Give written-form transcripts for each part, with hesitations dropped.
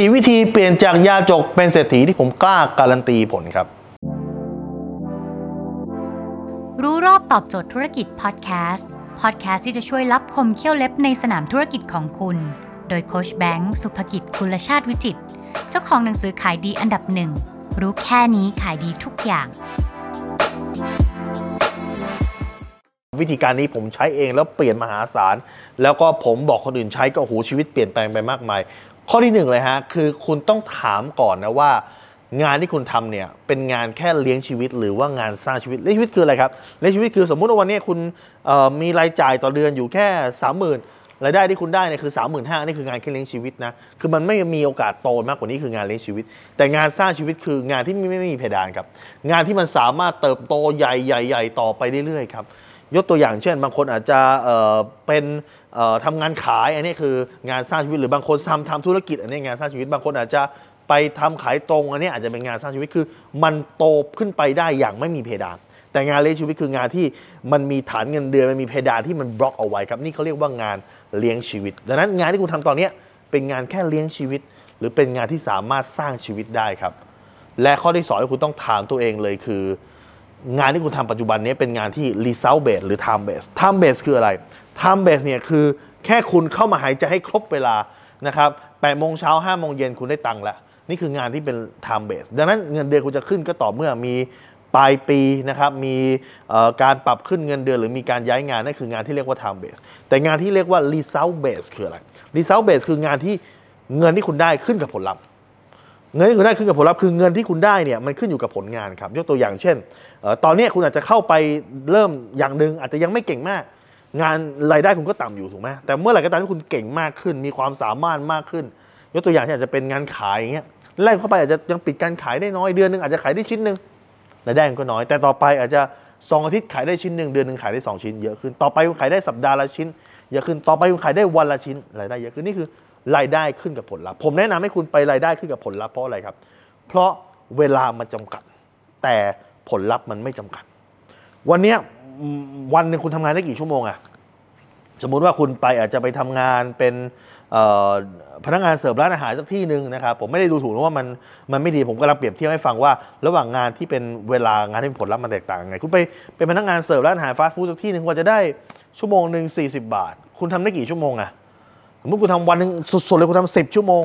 4 วิธีเปลี่ยนจากยาจกเป็นเศรษฐีที่ผมกล้าการันตีผลครับรู้รอบตอบโจทย์ธุรกิจพอดแคสต์ที่จะช่วยลับคมเขี้ยวเล็บในสนามธุรกิจของคุณโดยโค้ชแบงค์สุภกิจกุลชาติวิจิตรเจ้าของหนังสือขายดีอันดับ1รู้แค่นี้ขายดีทุกอย่างวิธีการนี้ผมใช้เองแล้วเปลี่ยนมหาศาลแล้วก็ผมบอกคนอื่นใช้ก็โอ้โหชีวิตเปลี่ยนแปลงไปมากมายข้อที่1เลยฮะคือคุณต้องถามก่อนนะว่างานที่คุณทำเนี่ยเป็นงานแค่เลี้ยงชีวิตหรือว่างานสร้างชีวิตเลี้ยงชีวิตคืออะไรครับเลี้ยงชีวิตคือสมมุติว่าวันนี้คุณมีรายจ่ายต่อเดือนอยู่แค่ 30,000 รายได้ที่คุณได้เนี่ยคือ 35,000 นี่คืองานแค่เลี้ยงชีวิตนะคือมันไม่มีโอกาสโตมากกว่านี้คืองานเลี้ยงชีวิตแต่งานสร้างชีวิตคืองานที่ไม่มีเพดานครับงานที่มันสามารถเติบโตใหญ่ๆต่อไปเรื่อยๆครับยกตัวอย่างเช่นบางคนอาจจะเป็นทำงานขายอันนี้คืองานสร้างชีวิตหรือบางคนทำธุรกิจอันนี้งานสร้างชีวิตบางคนอาจจะไปทำขายตรงอันนี้อาจจะเป็นงานสร้างชีวิตคือมันโตขึ้นไปได้อย่างไม่มีเพดานแต่งานเลี้ยงชีวิตคืองานที่มันมีฐานเงินเดือนมันมีเพดานที่มันบล็อกเอาไว้ครับนี่เขาเรียกว่างานเลี้ยงชีวิตดังนั้นงานที่คุณทำตอนนี้เป็นงานแค่เลี้ยงชีวิตหรือเป็นงานที่สามารถสร้างชีวิตได้ครับและข้อที่2ที่คุณต้องถามตัวเองเลยคืองานที่คุณทำปัจจุบันนี้เป็นงานที่ result based หรือ time based time based คืออะไร time based เนี่ยคือแค่คุณเข้ามาหายใจให้ครบเวลานะครับ 8:00 น. 5:00 น. เย็นคุณได้ตังค์แล้วนี่คืองานที่เป็น time based ดังนั้นเงินเดือนคุณจะขึ้นก็ต่อเมื่อมีปลายปีนะครับมีการปรับขึ้นเงินเดือนหรือมีการย้ายงานนั่นคืองานที่เรียกว่า time based แต่งานที่เรียกว่า result based คืออะไร result based คืองานที่เงินที่คุณได้ขึ้นกับผลลัพธ์เงินที่คุณได้ขึ้นกับผลลัพธ์คือเงินที่คุณได้เนี่ยมันขึ้นอยู่กับผลงานครับยกตัวอย่างเช่นตอนนี้คุณอาจจะเข้าไปเริ่มอย่างนึงอาจจะยังไม่เก่งมากงานรายได้คุณก็ต่ำอยู่ถูกไหมแต่เมื่อไหร่ก็ตามที่คุณเก่งมากขึ้นมีความสามารถมากขึ้นยกตัวอย่างเช่นอาจจะเป็นงานขายอย่างเงี้ยแรกเข้าไปอาจจะยังปิดการขายได้น้อยเดือนนึงอาจจะขายได้ชิ้นนึงรายได้มันก็น้อยแต่ต่อไปอาจจะ2 อาทิตย์ขายได้ชิ้นนึงเดือนนึงขายได้2 ชิ้นเยอะขึ้นต่อไปคุณขายได้สัปดาห์ละชิ้นเยอะขึ้นต่อไปคุณขายได้วันละชิ้นรายได้เยอะขึ้นนี่คือรายได้ขึ้นกับผลลัพธ์ผมแนะนำให้คุณไปรายได้ขึ้นกับผลลัพธ์เพราะอะไรครับเพราะเวลามันจำกัดแต่ผลลัพธ์มันไม่จำกัดวันนี้วันนึงคุณทำงานได้กี่ชั่วโมงอะสมมุติว่าคุณไปอาจจะไปทำงานเป็นพนักงานเสิร์ฟร้านอาหารสักที่นึงนะครับผมไม่ได้ดูถูกนะว่ามันไม่ดีผมกำลังเปรียบเทียบให้ฟังว่าระหว่างงานที่เป็นเวลางานที่เป็นผลลัพธ์มันแตกต่างไงคุณไปเป็นพนักงานเสิร์ฟร้านอาหารฟาสต์ฟู้ดสักที่นึงกว่าจะได้ชั่วโมงนึง40 บาทคุณทำได้กี่ชั่วโมงอะสมมติคุณทำวันนึงสุดๆเลยคุณทำ10 ชั่วโมง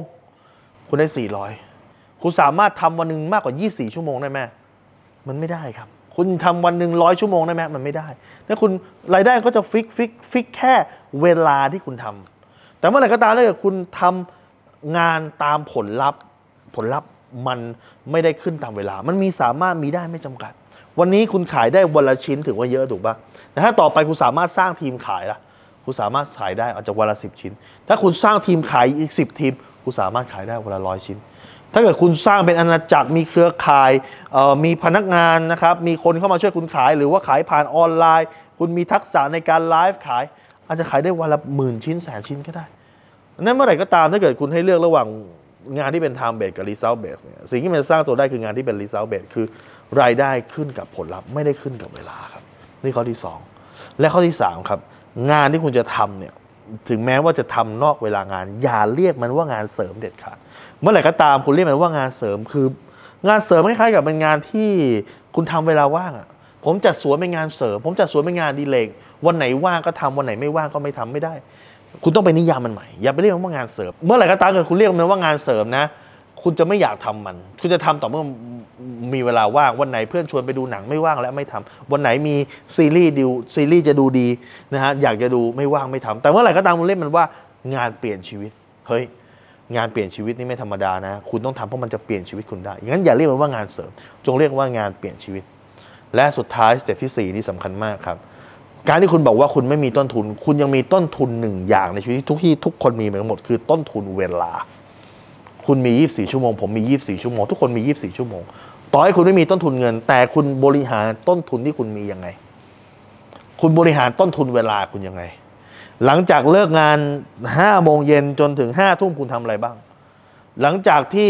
คุณได้400คุณสามารถทำวันนึงมากกว่า24 ชั่วโมงได้ไหมมันไม่ได้ครับคุณทำวันนึง100 ชั่วโมงได้ไหมมันไม่ได้ถ้าคุณรายได้ก็จะฟิกแค่เวลาที่คุณทำแต่เมื่อไหร่ก็ตามถ้าเกิดคุณทำงานตามผลลัพธ์มันไม่ได้ขึ้นตามเวลามันมีสามารถมีได้ไม่จำกัดวันนี้คุณขายได้วันละชิ้นถือว่าเยอะถูกป่ะแต่ถ้าต่อไปคุณสามารถสร้างทีมขายละคุณสามารถขายได้อาจจะวันละ10 ชิ้นถ้าคุณสร้างทีมขายอีก10 ทีมคุณสามารถขายได้วันละ100 ชิ้นถ้าเกิดคุณสร้างเป็นอาณาจักรมีเครือข่ายมีพนักงานนะครับมีคนเข้ามาช่วยคุณขายหรือว่าขายผ่านออนไลน์คุณมีทักษะในการไลฟ์ขายอาจจะขายได้วันละ10,000 ชิ้น100,000 ชิ้นก็ได้นั้นเมื่อไหร่ก็ตามถ้าเกิดคุณให้เลือกระหว่างงานที่เป็น time based กับ result based เนี่ยสิ่งที่มันสร้างตัวได้คืองานที่เป็น result based คือรายได้ขึ้นกับผลลัพธ์ไม่ได้ขึ้นกับเวลาครับนี่ข้อที่2และข้อที่3ครับงานที่คุณจะทำเนี่ยถึงแม้ว่าจะทำนอกเวลางานอย่าเรียกมันว่างานเสริมเด็ดขาดเมื่อไหร่ก็ตามคุณเรียกมันว่างานเสริมคืองานเสริมคล้ายๆกับเป็นงานที่คุณทำเวลาว่างอ่ะผมจัดสวนเป็นงานเสริมผมจัดสวนเป็นงานดีเลกวันไหนว่างก็ทำวันไหนไม่ว่างก็ไม่ทำไม่ได้คุณต้องไปนิยามมันใหม่อย่าไปเรียกมันว่างานเสริมเมื่อไหร่ก็ตามเกิดคุณเรียกมันว่างานเสริมนะคุณจะไม่อยากทำมันคุณจะทำต่อเมื่อมีเวลาว่างวันไหนเพื่อนชวนไปดูหนังไม่ว่างและไม่ทำวันไหนมีซีรีส์จะดูดีนะฮะอยากจะดูไม่ว่างไม่ทำแต่เมื่อไหร่ก็ตามมันเล่นมันว่างานเปลี่ยนชีวิตเฮ้ยงานเปลี่ยนชีวิตนี่ไม่ธรรมดานะคุณต้องทำเพราะมันจะเปลี่ยนชีวิตคุณได้งั้นอย่าเรียกมันว่างานเสริมจงเรียกว่างานเปลี่ยนชีวิตและสุดท้ายสเต็ปที่4นี่สำคัญมากครับการที่คุณบอกว่าคุณไม่มีต้นทุนคุณยังมีต้นทุน1อย่างในชีวิตทุกคนมีทั้งหมดคือต้นทุนเวลาคุณมี24 ชั่วโมงผมมี24 ชั่วโมงทุกคนมี24 ชั่วโมงต่อให้คุณไม่มีต้นทุนเงินแต่คุณบริหารต้นทุนที่คุณมียังไงคุณบริหารต้นทุนเวลาคุณยังไงหลังจากเลิกงาน 5:00 น.จนถึง 5:00 น.คุณทำอะไรบ้างหลังจากที่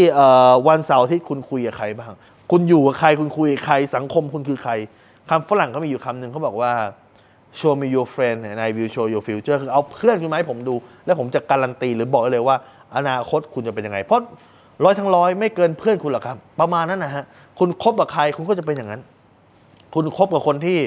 วันเสาร์อาทิตย์คุณคุยกับใครบ้างคุณอยู่กับใครคุณคุยกับใครสังคมคุณคือใครคำฝรั่งเขามีอยู่คำหนึ่งเขาบอกว่า show me your friend and I will show your future คือเอาเพื่อนคุณมาให้ผมดูแล้วผมจะการันตีหรือบอกเลยว่า อนาคตคุณจะเป็นยังไงเพราะร้อยทั้งร้อยไม่เกินเพื่อนคุณหรอกครับประมาณนั้นนะฮะคุณคบกับใครคุณก็จะเป็นอย่างนั้นคุณคบกับคนที่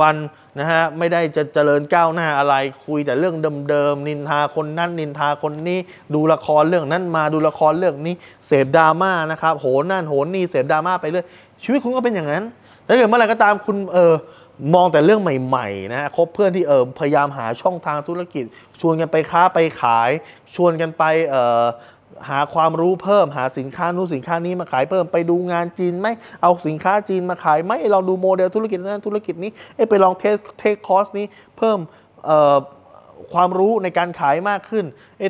วันๆนะฮะไม่ได้จะเจริญก้าวหน้าอะไรคุยแต่เรื่องเดิมๆนินทาคนนั้นนินทาคนนี้ดูละครเรื่องนั้นมาดูละครเรื่องนี้เสพดราม่านะครับโหนั่นโหนี่เสพดราม่าไปเรื่อยชีวิตคุณก็เป็นอย่างนั้นแต่เกิดเมื่อไหร่ก็ตามคุณมองแต่เรื่องใหม่ๆนะฮะคบเพื่อนที่พยายามหาช่องทางธุรกิจชวนกันไปค้าไปขายชวนกันไปหาความรู้เพิ่มหาสินค้านู้นสินค้านี้มาขายเพิ่มไปดูงานจีนไหมเอาสินค้าจีนมาขายไหมเราดูโมเดลธุรกิจนั้นธุรกิจนี้ไปลองเทคคอร์สนี้เพิ่มความรู้ในการขายมากขึ้น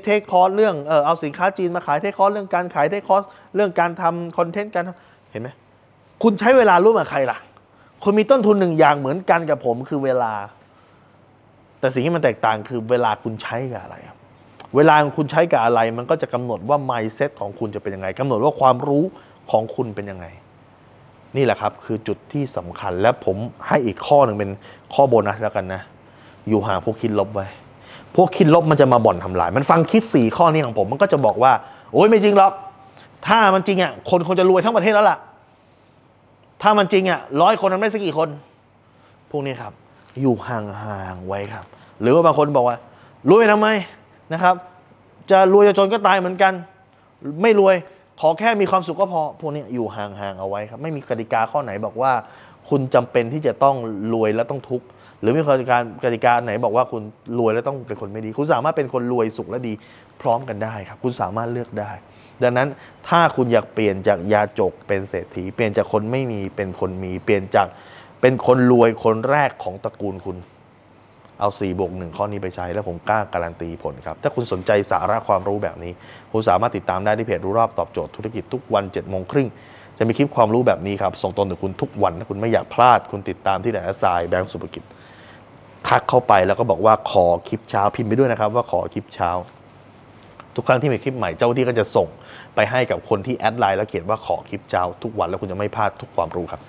เทคคอร์สเรื่องเอาสินค้าจีนมาขายเทคคอร์สเรื่องการขายเทคคอร์สเรื่องการทำคอนเทนต์การเห็นไหมคุณใช้เวลาร่วมกับใครล่ะคุณมีต้นทุนหนึ่งอย่างเหมือนกันกับผมคือเวลาแต่สิ่งที่มันแตกต่างคือเวลาคุณใช้กับอะไรครับเวลาคุณใช้กับอะไรมันก็จะกำหนดว่า mindset ของคุณจะเป็นยังไงกำหนดว่าความรู้ของคุณเป็นยังไงนี่แหละครับคือจุดที่สำคัญและผมให้อีกข้อหนึ่งเป็นข้อโบนัสแล้วกันนะอยู่ห่างพวกคิดลบไว้พวกคิดลบมันจะมาบ่อนทำลายมันฟังคลิป4ข้อนี้ของผมมันก็จะบอกว่าโอ้ยไม่จริงหรอกถ้ามันจริงอ่ะคนคงจะรวยทั้งประเทศแล้วล่ะถ้ามันจริงอ่ะ100คนทำได้สักกี่คนพวกนี้ครับอยู่ห่างๆไว้ครับหรือว่าบางคนบอกว่ารวยทำไมนะครับจะรวยจะจนก็ตายเหมือนกันไม่รวยขอแค่มีความสุขก็พอพวกนี้อยู่ห่างๆเอาไว้ครับไม่มีกติกาข้อไหนบอกว่าคุณจำเป็นที่จะต้องรวยแล้วต้องทุกข์หรือมีกติกาไหนบอกว่าคุณรวยแล้วต้องเป็นคนไม่ดีคุณสามารถเป็นคนรวยสุขและดีพร้อมกันได้ครับคุณสามารถเลือกได้ดังนั้นถ้าคุณอยากเปลี่ยนจากยาจกเป็นเศรษฐีเปลี่ยนจากคนไม่มีเป็นคนมีเปลี่ยนจากเป็นคนรวยคนแรกของตระกูลคุณเอา4+1ข้อนี้ไปใช้แล้วผมกล้าการันตีผลครับถ้าคุณสนใจสาระความรู้แบบนี้คุณสามารถติดตามได้ที่เพจรู้รอบตอบโจทย์ธุรกิจทุกวัน7:30จะมีคลิปความรู้แบบนี้ครับส่งตรงถึงคุณทุกวันถ้าคุณไม่อยากพลาดคุณติดตามที่ไหนนะสายแบงก์สุภกิจทักเข้าไปแล้วก็บอกว่าขอคลิปเช้าพิมพ์ไปด้วยนะครับว่าขอคลิปเช้าทุกครั้งที่มีคลิปใหม่เจ้าที่ก็จะส่งไปให้กับคนที่แอดไลน์แล้วเขียนว่าขอคลิปเช้าทุกวันแล้วคุณจะไม่พลาดทุกความรู้ครับ